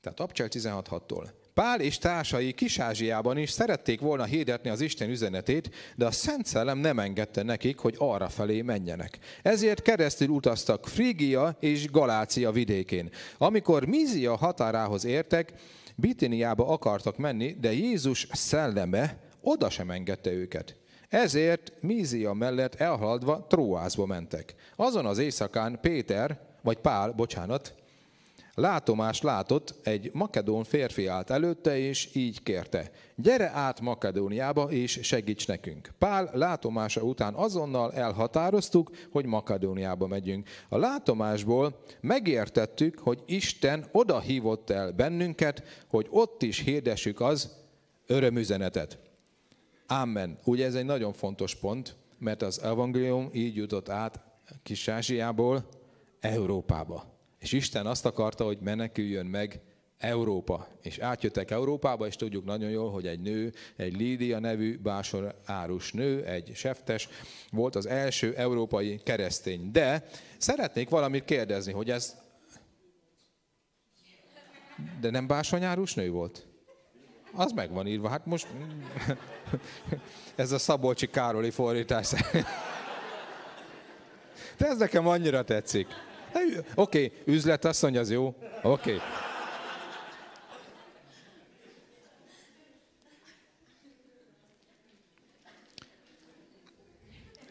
Tehát ApCsel 16.6-tól. Pál és társai Kis-Ázsiában is szerették volna hirdetni az Isten üzenetét, de a Szent Szellem nem engedte nekik, hogy arrafelé menjenek. Ezért keresztül utaztak Frigia és Galácia vidékén. Amikor Mízia határához értek, Bitiniába akartak menni, de Jézus szelleme oda sem engedte őket. Ezért Mízia mellett elhaladva Tróászba mentek. Azon az éjszakán Pál látomást látott, egy makedón férfi állt előtte, és így kérte: gyere át Makedóniába, és segíts nekünk. Pál látomása után azonnal elhatároztuk, hogy Makedóniába megyünk. A látomásból megértettük, hogy Isten oda hívott el bennünket, hogy ott is hirdessük az örömüzenetet. Amen. Ugye ez egy nagyon fontos pont, mert az evangélium így jutott át Kis-Ázsiából Európába. És Isten azt akarta, hogy meneküljön meg Európa. És átjöttek Európába, és tudjuk nagyon jól, hogy egy nő, egy Lídia nevű bátorárus nő, egy seftes volt az első európai keresztény. De szeretnék valamit kérdezni, hogy ez... De nem bátorárus nő volt? Az meg van írva, hát most... Ez a Szabolcsi Károli fordítás. De ez nekem annyira tetszik. Oké, üzletasszony, az jó. Oké.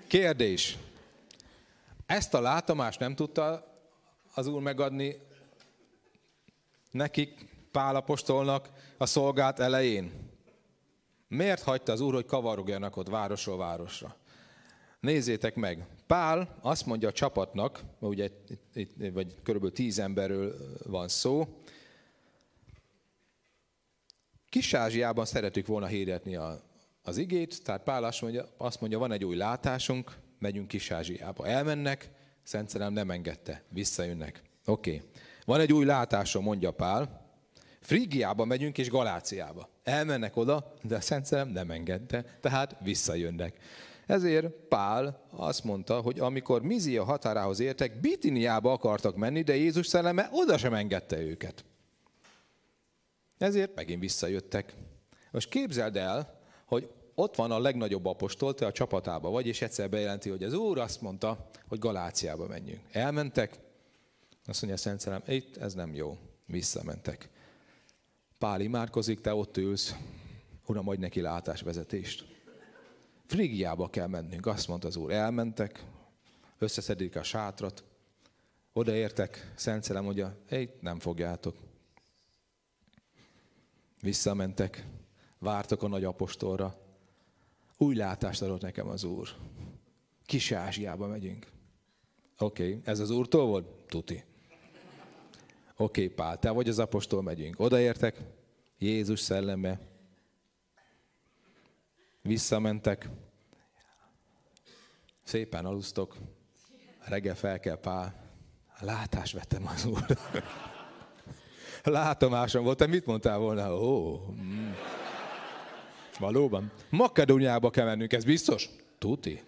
Kérdés. Ezt a látomást nem tudta az Úr megadni nekik, Pál apostolnak a szolgált elején? Miért hagyta az Úr, hogy kavarogjanak ott városról városra? Nézzétek meg, Pál azt mondja a csapatnak, ugye vagy körülbelül 10 emberről van szó, Kis-Ázsiában szeretük volna hirdetni az igét, tehát Pál azt mondja, van egy új látásunk, megyünk Kis-Ázsiába. Elmennek, Szent Szellem nem engedte, visszajönnek. Oké. Van egy új látásom, mondja Pál, Frigiába megyünk és Galáciába. Elmennek oda, de a Szent Szellem nem engedte, tehát visszajönnek. Ezért Pál azt mondta, hogy amikor Mízia határához értek, Bitiniába akartak menni, de Jézus szelleme oda sem engedte őket. Ezért megint visszajöttek. Most képzeld el, hogy ott van a legnagyobb apostol, te a csapatában vagy, és egyszer bejelenti, hogy az Úr azt mondta, hogy Galáciába menjünk. Elmentek, azt mondja a Szent Szellem, itt ez nem jó, visszamentek. Pál imádkozik, te ott ülsz, Uram, adj neki látásvezetést. Frigiába kell mennünk, azt mondta az Úr. Elmentek, összeszedik a sátrat, odaértek, Szent Szellem mondja, itt nem fogjátok. Visszamentek, vártak a nagy apostolra. Új látást adott nekem az Úr. Kis-Ázsiába megyünk. Oké, ez az Úrtól volt? Tuti. Oké, Pál, te vagy az apostol, megyünk. Odaértek, Jézus szelleme. Visszamentek, szépen alusztok, reggel fel kell Pál, látást vettem az Úr. Látomásom volt, te mit mondtál volna? Valóban. Makedóniába kell mennünk, ez biztos? Tuti.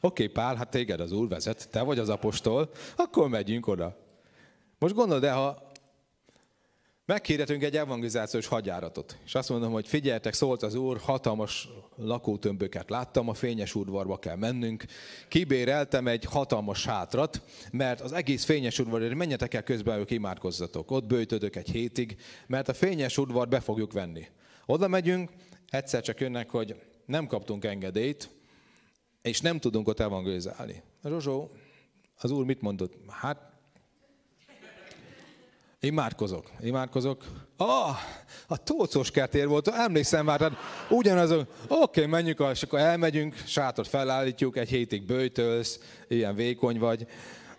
Oké, Pál, hát téged az Úr vezet, te vagy az apostol, akkor megyünk oda. Most gondold el, ha meghirdetünk egy evangelizációs hadjáratot, és azt mondom, hogy figyeljetek, szólt az Úr, hatalmas lakótömböket láttam, a Fényes udvarba kell mennünk, kibéreltem egy hatalmas sátrat, mert az egész Fényes udvar, menjetek el közben, ők imádkozzatok, ott böjtödök egy hétig, mert a Fényes udvar be fogjuk venni. Oda megyünk, egyszer csak jönnek, hogy nem kaptunk engedélyt, és nem tudunk ott evangelizálni. Zsozsó, az Úr mit mondott? Hát, Imádkozok. A Tócos kertér volt, emlékszem már, tehát ugyanazok, oké, menjünk, és akkor elmegyünk, sátort felállítjuk, egy hétig böjtölsz, ilyen vékony vagy,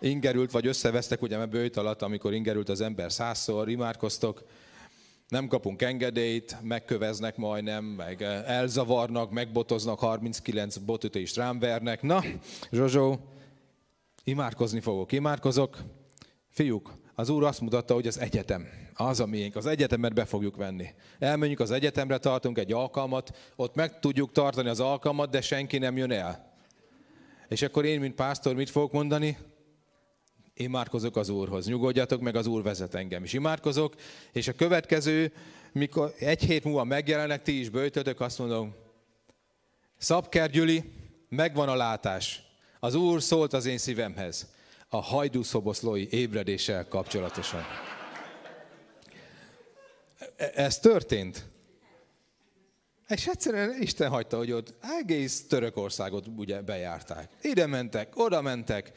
ingerült vagy, összevesztek, ugye, mert böjt alatt, amikor ingerült az ember 100-szor, imádkoztok, nem kapunk engedélyt, megköveznek majdnem, meg elzavarnak, megbotoznak, 39 botütést rám vernek. Na, Zsozsó, imádkozni fogok, imádkozok. Fiúk, az Úr azt mutatta, hogy az egyetem, az a miénk, az egyetemet be fogjuk venni. Elmenjük az egyetemre, tartunk egy alkalmat, ott meg tudjuk tartani az alkalmat, de senki nem jön el. És akkor én, mint pásztor, mit fogok mondani? Imádkozok az Úrhoz, nyugodjatok meg, az Úr vezet engem is. Imádkozok, és a következő, mikor egy hét múlva megjelennek, ti is böjtötök, azt mondom, Szabker Gyüli, megvan a látás. Az Úr szólt az én szívemhez a hajdúszoboszlói ébredéssel kapcsolatosan. Ez történt. És egyszerűen Isten hagyta, hogy ott egész Törökországot ugye bejárták. Ide mentek, oda mentek.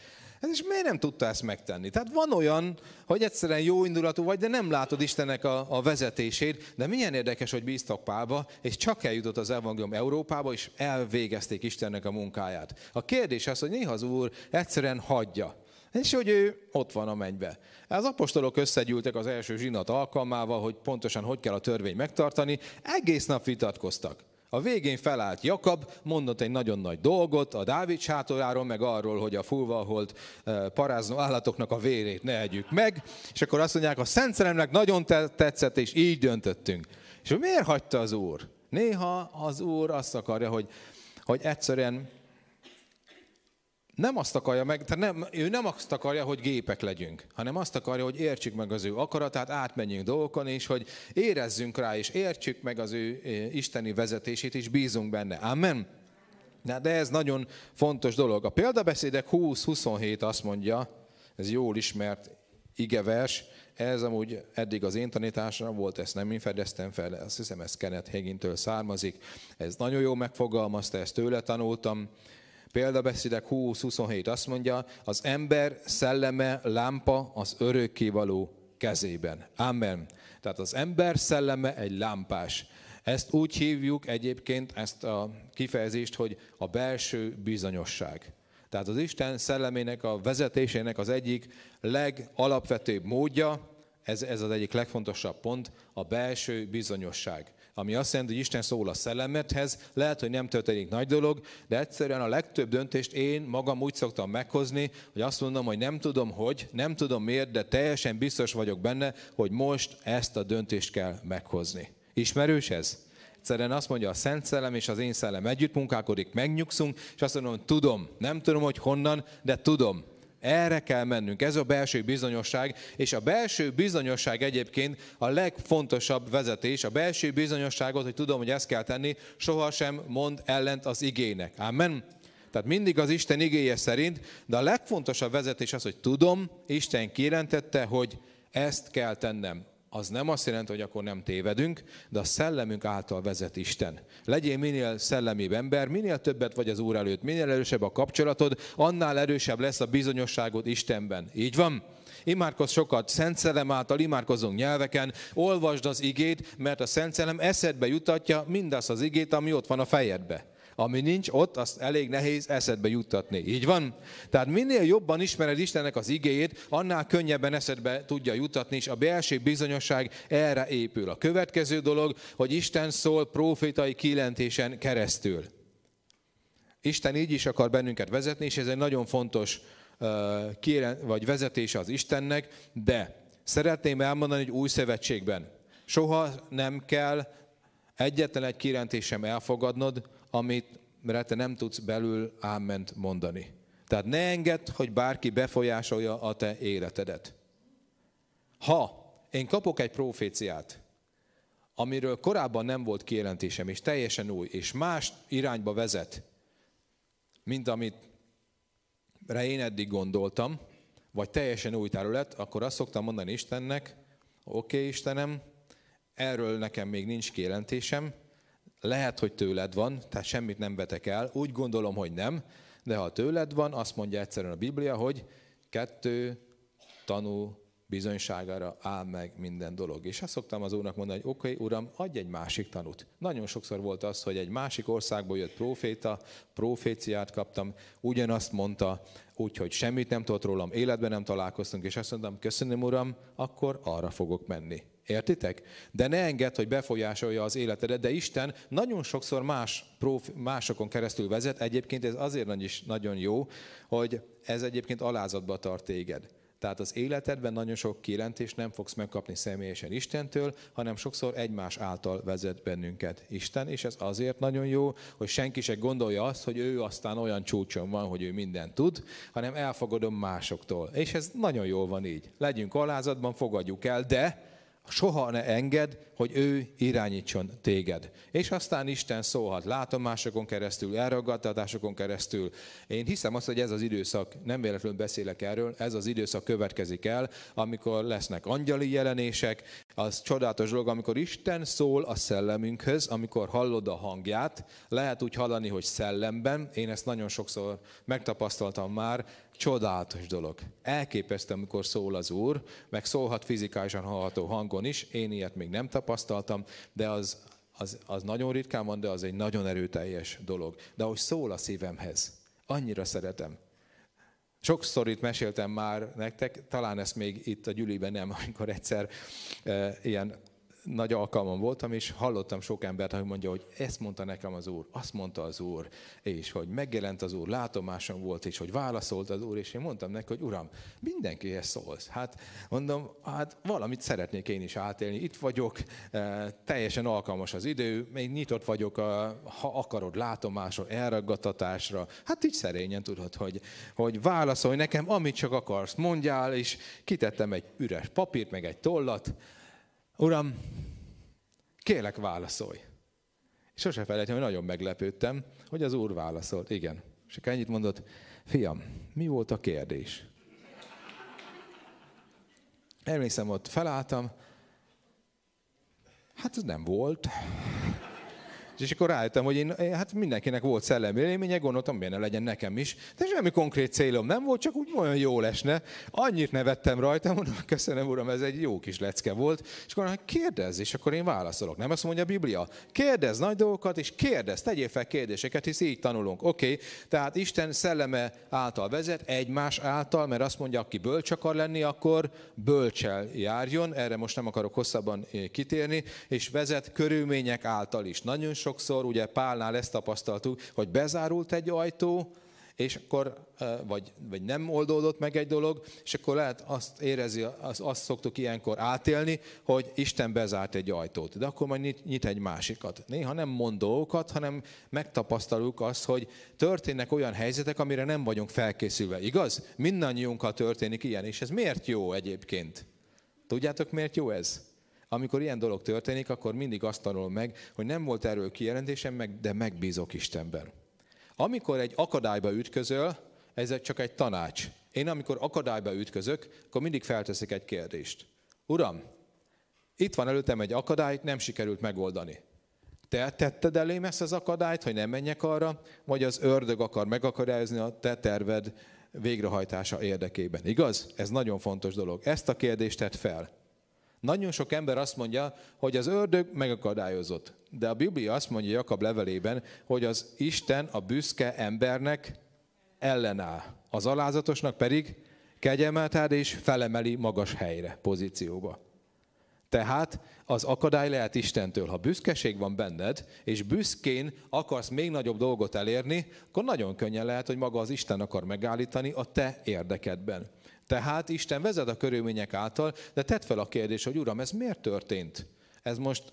És miért nem tudta ezt megtenni? Tehát van olyan, hogy egyszerűen jó indulatú vagy, de nem látod Istennek a vezetését, de milyen érdekes, hogy bíztak Pálba, és csak eljutott az evangélium Európába, és elvégezték Istennek a munkáját. A kérdés az, hogy néha az Úr egyszerűen hagyja, és hogy ő ott van a mennybe. Az apostolok összegyűltek az első zsinat alkalmával, hogy pontosan hogy kell a törvényt megtartani, egész nap vitatkoztak. A végén felállt Jakab, mondott egy nagyon nagy dolgot a Dávid sátoráról, meg arról, hogy a fulvaholt paráznó állatoknak a vérét ne együk meg, és akkor azt mondják, a Szent Szellemnek nagyon tetszett, és így döntöttünk. És miért hagyta az Úr? Néha az Úr azt akarja, hogy egyszerűen nem azt akarja meg, tehát ő nem azt akarja, hogy gépek legyünk, hanem azt akarja, hogy értsük meg az ő akaratát, átmenjünk dolgokon, és hogy érezzünk rá, és értsük meg az ő isteni vezetését, és bízunk benne. Amen. De ez nagyon fontos dolog. A Példabeszédek 20-27 azt mondja, ez jól ismert igevers, ez amúgy eddig az én tanításom volt, ezt nem én fedeztem fel, azt hiszem, ez Kenneth Hagintől származik. Ez nagyon jól megfogalmazta, ezt tőle tanultam. Példabeszédek 20-27 azt mondja, az ember szelleme lámpa az örökkévaló kezében. Amen. Tehát az ember szelleme egy lámpás. Ezt úgy hívjuk egyébként, ezt a kifejezést, hogy a belső bizonyosság. Tehát az Isten szellemének, a vezetésének az egyik legalapvetőbb módja, ez az egyik legfontosabb pont, a belső bizonyosság. Ami azt jelenti, hogy Isten szól a szellemedhez, lehet, hogy nem történik nagy dolog, de egyszerűen a legtöbb döntést én magam úgy szoktam meghozni, hogy azt mondom, hogy nem tudom miért, de teljesen biztos vagyok benne, hogy most ezt a döntést kell meghozni. Ismerős ez? Egyszerűen azt mondja, a Szent Szellem és az én szellem együtt munkálkodik, megnyugszunk, és azt mondom, hogy tudom, nem tudom, hogy honnan, de tudom. Erre kell mennünk, ez a belső bizonyosság, és a belső bizonyosság egyébként a legfontosabb vezetés, a belső bizonyosságot, hogy tudom, hogy ezt kell tenni, sohasem mond ellent az igének. Amen. Tehát mindig az Isten igéje szerint, de a legfontosabb vezetés az, hogy tudom, Isten kijelentette, hogy ezt kell tennem. Az nem azt jelenti, hogy akkor nem tévedünk, de a szellemünk által vezet Isten. Legyél minél szellemibb ember, minél többet vagy az Úr előtt, minél erősebb a kapcsolatod, annál erősebb lesz a bizonyosságod Istenben. Így van? Imádkozz sokat, Szent Szellem által imádkozunk nyelveken, olvasd az igét, mert a Szent Szellem eszedbe jutatja mindazt az igét, ami ott van a fejedbe. Ami nincs ott, azt elég nehéz eszedbe juttatni. Így van? Tehát minél jobban ismered Istennek az igéjét, annál könnyebben eszedbe tudja juttatni, és a belső bizonyosság erre épül. A következő dolog, hogy Isten szól prófétai kijelentésen keresztül. Isten így is akar bennünket vezetni, és ez egy nagyon fontos vezetése az Istennek, de szeretném elmondani, hogy új szövetségben soha nem kell egyetlen egy kijelentést sem elfogadnod, amire te nem tudsz belül áment mondani. Tehát ne engedd, hogy bárki befolyásolja a te életedet. Ha én kapok egy proféciát, amiről korábban nem volt kijelentésem, és teljesen új, és más irányba vezet, mint amit én eddig gondoltam, vagy teljesen új terület, akkor azt szoktam mondani Istennek, oké, Istenem, erről nekem még nincs kijelentésem, lehet, hogy tőled van, tehát semmit nem vetek el, úgy gondolom, hogy nem, de ha tőled van, azt mondja egyszerűen a Biblia, hogy 2 tanú bizonyságára áll meg minden dolog. És azt szoktam az Úrnak mondani, hogy oké, Uram, adj egy másik tanút. Nagyon sokszor volt az, hogy egy másik országból jött proféciát kaptam, ugyanazt mondta, úgyhogy semmit nem tudott rólam, életben nem találkoztunk, és azt mondtam, köszönöm Uram, akkor arra fogok menni. Értitek? De ne engedd, hogy befolyásolja az életedet, de Isten nagyon sokszor másokon keresztül vezet. Egyébként ez azért is nagyon jó, hogy ez egyébként alázatba tart téged. Tehát az életedben nagyon sok kijelentést nem fogsz megkapni személyesen Istentől, hanem sokszor egymás által vezet bennünket Isten, és ez azért nagyon jó, hogy senki se gondolja azt, hogy ő aztán olyan csúcson van, hogy ő mindent tud, hanem elfogadom másoktól. És ez nagyon jól van így. Legyünk alázatban, fogadjuk el, de soha ne engedd, hogy ő irányítson téged. És aztán Isten szólhat látomásokon keresztül, elragadtatásokon keresztül. Én hiszem azt, hogy ez az időszak, nem véletlenül beszélek erről, ez az időszak következik el, amikor lesznek angyali jelenések. Az csodálatos dolog, amikor Isten szól a szellemünkhöz, amikor hallod a hangját, lehet úgy hallani, hogy szellemben. Én ezt nagyon sokszor megtapasztaltam már. Csodálatos dolog. Elképesztő, amikor szól az Úr, meg szólhat fizikálisan hallható hangon is. Én ilyet még nem tapasztaltam, de az nagyon ritkán van, de az egy nagyon erőteljes dolog. De ahogy szól a szívemhez, annyira szeretem. Sokszor itt meséltem már nektek, talán ezt még itt a gyűliben nem, amikor egyszer ilyen nagy alkalmam voltam, és hallottam sok embert, hogy mondja, hogy ezt mondta nekem az Úr, azt mondta az Úr, és hogy megjelent az Úr, látomásom volt, és hogy válaszolt az Úr, és én mondtam neki, hogy Uram, mindenkihez szólsz. Hát mondom, hát valamit szeretnék én is átélni, itt vagyok, teljesen alkalmas az idő, még nyitott vagyok, ha akarod, látomásra, elragadtatásra. Hát így szerényen tudod, hogy válaszolj nekem, amit csak akarsz, mondjál, és kitettem egy üres papírt, meg egy tollat. Uram, kérlek, válaszolj. Sose felejtem, hogy nagyon meglepődtem, hogy az Úr válaszolt. Igen. És akkor ennyit mondott, fiam, mi volt a kérdés? Emlékszem, ott felálltam. Hát ez nem volt. És akkor rájöttem, hogy hát mindenkinek volt szellemi élménye, gondoltam, miért ne legyen nekem is. De semmi konkrét célom nem volt, csak úgy olyan jól esne. Annyit nevettem rajta, mondom, köszönöm Uram, ez egy jó kis lecke volt. És akkor hát kérdezz, és akkor én válaszolok. Nem azt mondja a Biblia? Kérdezz nagy dolgokat, és kérdezz, tegyél fel kérdéseket, hisz így tanulunk. Oké, tehát Isten szelleme által vezet, egymás által, mert azt mondja, aki bölcs akar lenni, akkor bölcsel járjon. Erre most nem akarok hosszabban kitérni, és vezet körülmények által is. Nagyon sokszor, ugye Pálnál ezt tapasztaltuk, hogy bezárult egy ajtó, és akkor, vagy nem oldódott meg egy dolog, és akkor lehet azt érezi, azt szoktuk ilyenkor átélni, hogy Isten bezárt egy ajtót, de akkor majd nyit egy másikat. Néha nem mond dolgokat, hanem megtapasztaljuk azt, hogy történnek olyan helyzetek, amire nem vagyunk felkészülve. Igaz? Mindannyiunkkal történik ilyen, és ez miért jó egyébként? Tudjátok, miért jó ez? Amikor ilyen dolog történik, akkor mindig azt tanulom meg, hogy nem volt erről kijelentésem, de megbízok Istenben. Amikor egy akadályba ütközöl, ez csak egy tanács. Én amikor akadályba ütközök, akkor mindig felteszek egy kérdést. Uram, itt van előttem egy akadályt, nem sikerült megoldani. Te tetted elém ezt az akadályt, hogy nem menjek arra, vagy az ördög akar megakadályozni a te terved végrehajtása érdekében. Igaz? Ez nagyon fontos dolog. Ezt a kérdést tedd fel. Nagyon sok ember azt mondja, hogy az ördög megakadályozott. De a Biblia azt mondja Jakab levelében, hogy az Isten a büszke embernek ellenáll. Az alázatosnak pedig kegyelmet ad és felemeli magas helyre, pozícióba. Tehát az akadály lehet Istentől. Ha büszkeség van benned, és büszkén akarsz még nagyobb dolgot elérni, akkor nagyon könnyen lehet, hogy maga az Isten akar megállítani a te érdekedben. Tehát Isten vezet a körülmények által, de tedd fel a kérdést, hogy Uram, ez miért történt? Ez most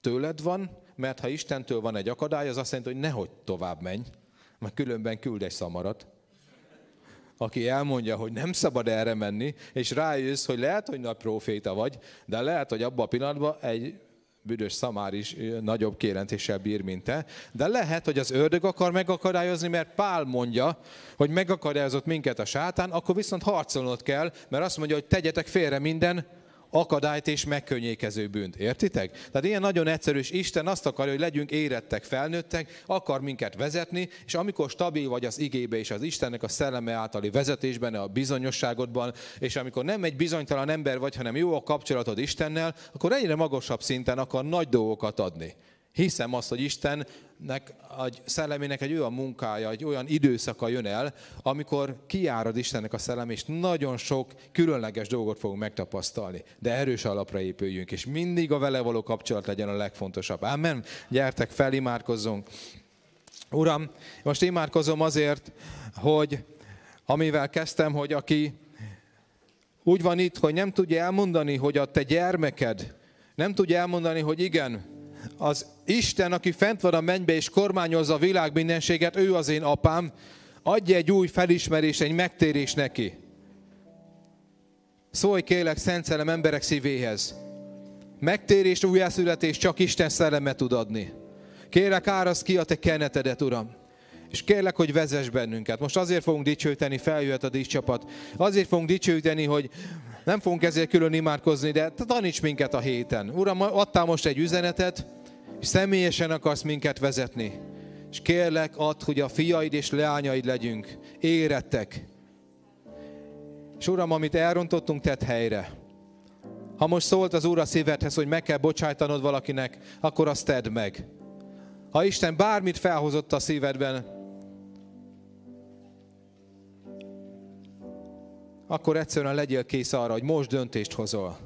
tőled van, mert ha Istentől van egy akadály, az azt jelenti, hogy nehogy tovább menj, mert különben küld egy szamarat, aki elmondja, hogy nem szabad erre menni, és rájössz, hogy lehet, hogy nagy próféta vagy, de lehet, hogy abban a pillanatban egy büdös szamár is nagyobb kérentéssel bír, mint te. De lehet, hogy az ördög akar megakadályozni, mert Pál mondja, hogy megakadályozott minket a sátán, akkor viszont harcolnod kell, mert azt mondja, hogy tegyetek félre minden akadályt és megkönnyékező bűnt. Értitek? Tehát ilyen nagyon egyszerű, és Isten azt akarja, hogy legyünk érettek, felnőttek, akar minket vezetni, és amikor stabil vagy az igébe és az Istennek a szelleme általi vezetésben, a bizonyosságodban, és amikor nem egy bizonytalan ember vagy, hanem jó a kapcsolatod Istennel, akkor egyre magasabb szinten akar nagy dolgokat adni. Hiszem azt, hogy Istennek, a szellemének egy olyan munkája, egy olyan időszaka jön el, amikor kijárod Istennek a szellem, és nagyon sok különleges dolgot fogunk megtapasztalni. De erős alapra épüljünk, és mindig a vele való kapcsolat legyen a legfontosabb. Ámen? Gyertek fel, imádkozzunk. Uram, most imádkozom azért, hogy amivel kezdtem, hogy aki úgy van itt, hogy nem tudja elmondani, hogy a te gyermeked, nem tudja elmondani, hogy igen, az Isten, aki fent van a mennybe és kormányozza a világ mindenséget, ő az én apám, adj egy új felismerést, egy megtérés neki. Szólj kélek, Szent Szellem, emberek szívéhez. Megtérést, újjászületést csak Isten szelleme tud adni. Kérlek, árasz ki a te kenetedet, Uram. És kérlek, hogy vezess bennünket. Most azért fogunk dicsőíteni, feljöhet a díszcsapat. Azért fogunk dicsőíteni, hogy nem fogunk ezért külön imádkozni, de taníts minket a héten. Uram, adtál most egy üzenetet, és személyesen akarsz minket vezetni. És kérlek, add, hogy a fiaid és leányaid legyünk. Érettek. És Uram, amit elrontottunk, tedd helyre. Ha most szólt az Úr a szívedhez, hogy meg kell bocsájtanod valakinek, akkor azt tedd meg. Ha Isten bármit felhozott a szívedben, akkor egyszerűen legyél kész arra, hogy most döntést hozol.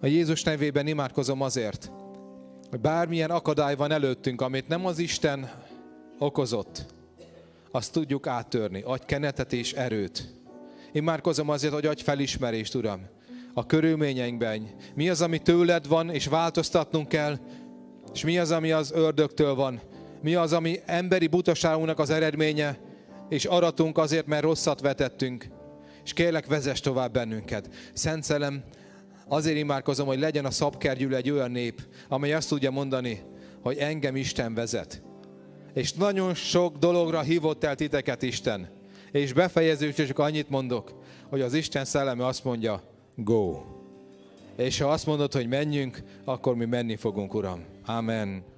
A Jézus nevében imádkozom azért, hogy bármilyen akadály van előttünk, amit nem az Isten okozott, azt tudjuk áttörni. Adj kenetet és erőt. Imádkozom azért, hogy adj felismerést, Uram, a körülményeinkben. Mi az, ami tőled van, és változtatnunk kell, és mi az, ami az ördögtől van. Mi az, ami emberi butaságunknak az eredménye, és aratunk azért, mert rosszat vetettünk. És kérlek, vezess tovább bennünket. Szent Szellem, azért imádkozom, hogy legyen a Szabkergyűl egy olyan nép, amely azt tudja mondani, hogy engem Isten vezet. És nagyon sok dologra hívott el titeket Isten. És befejezőként csak annyit mondok, hogy az Isten szelleme azt mondja, go. És ha azt mondod, hogy menjünk, akkor mi menni fogunk, Uram. Amen.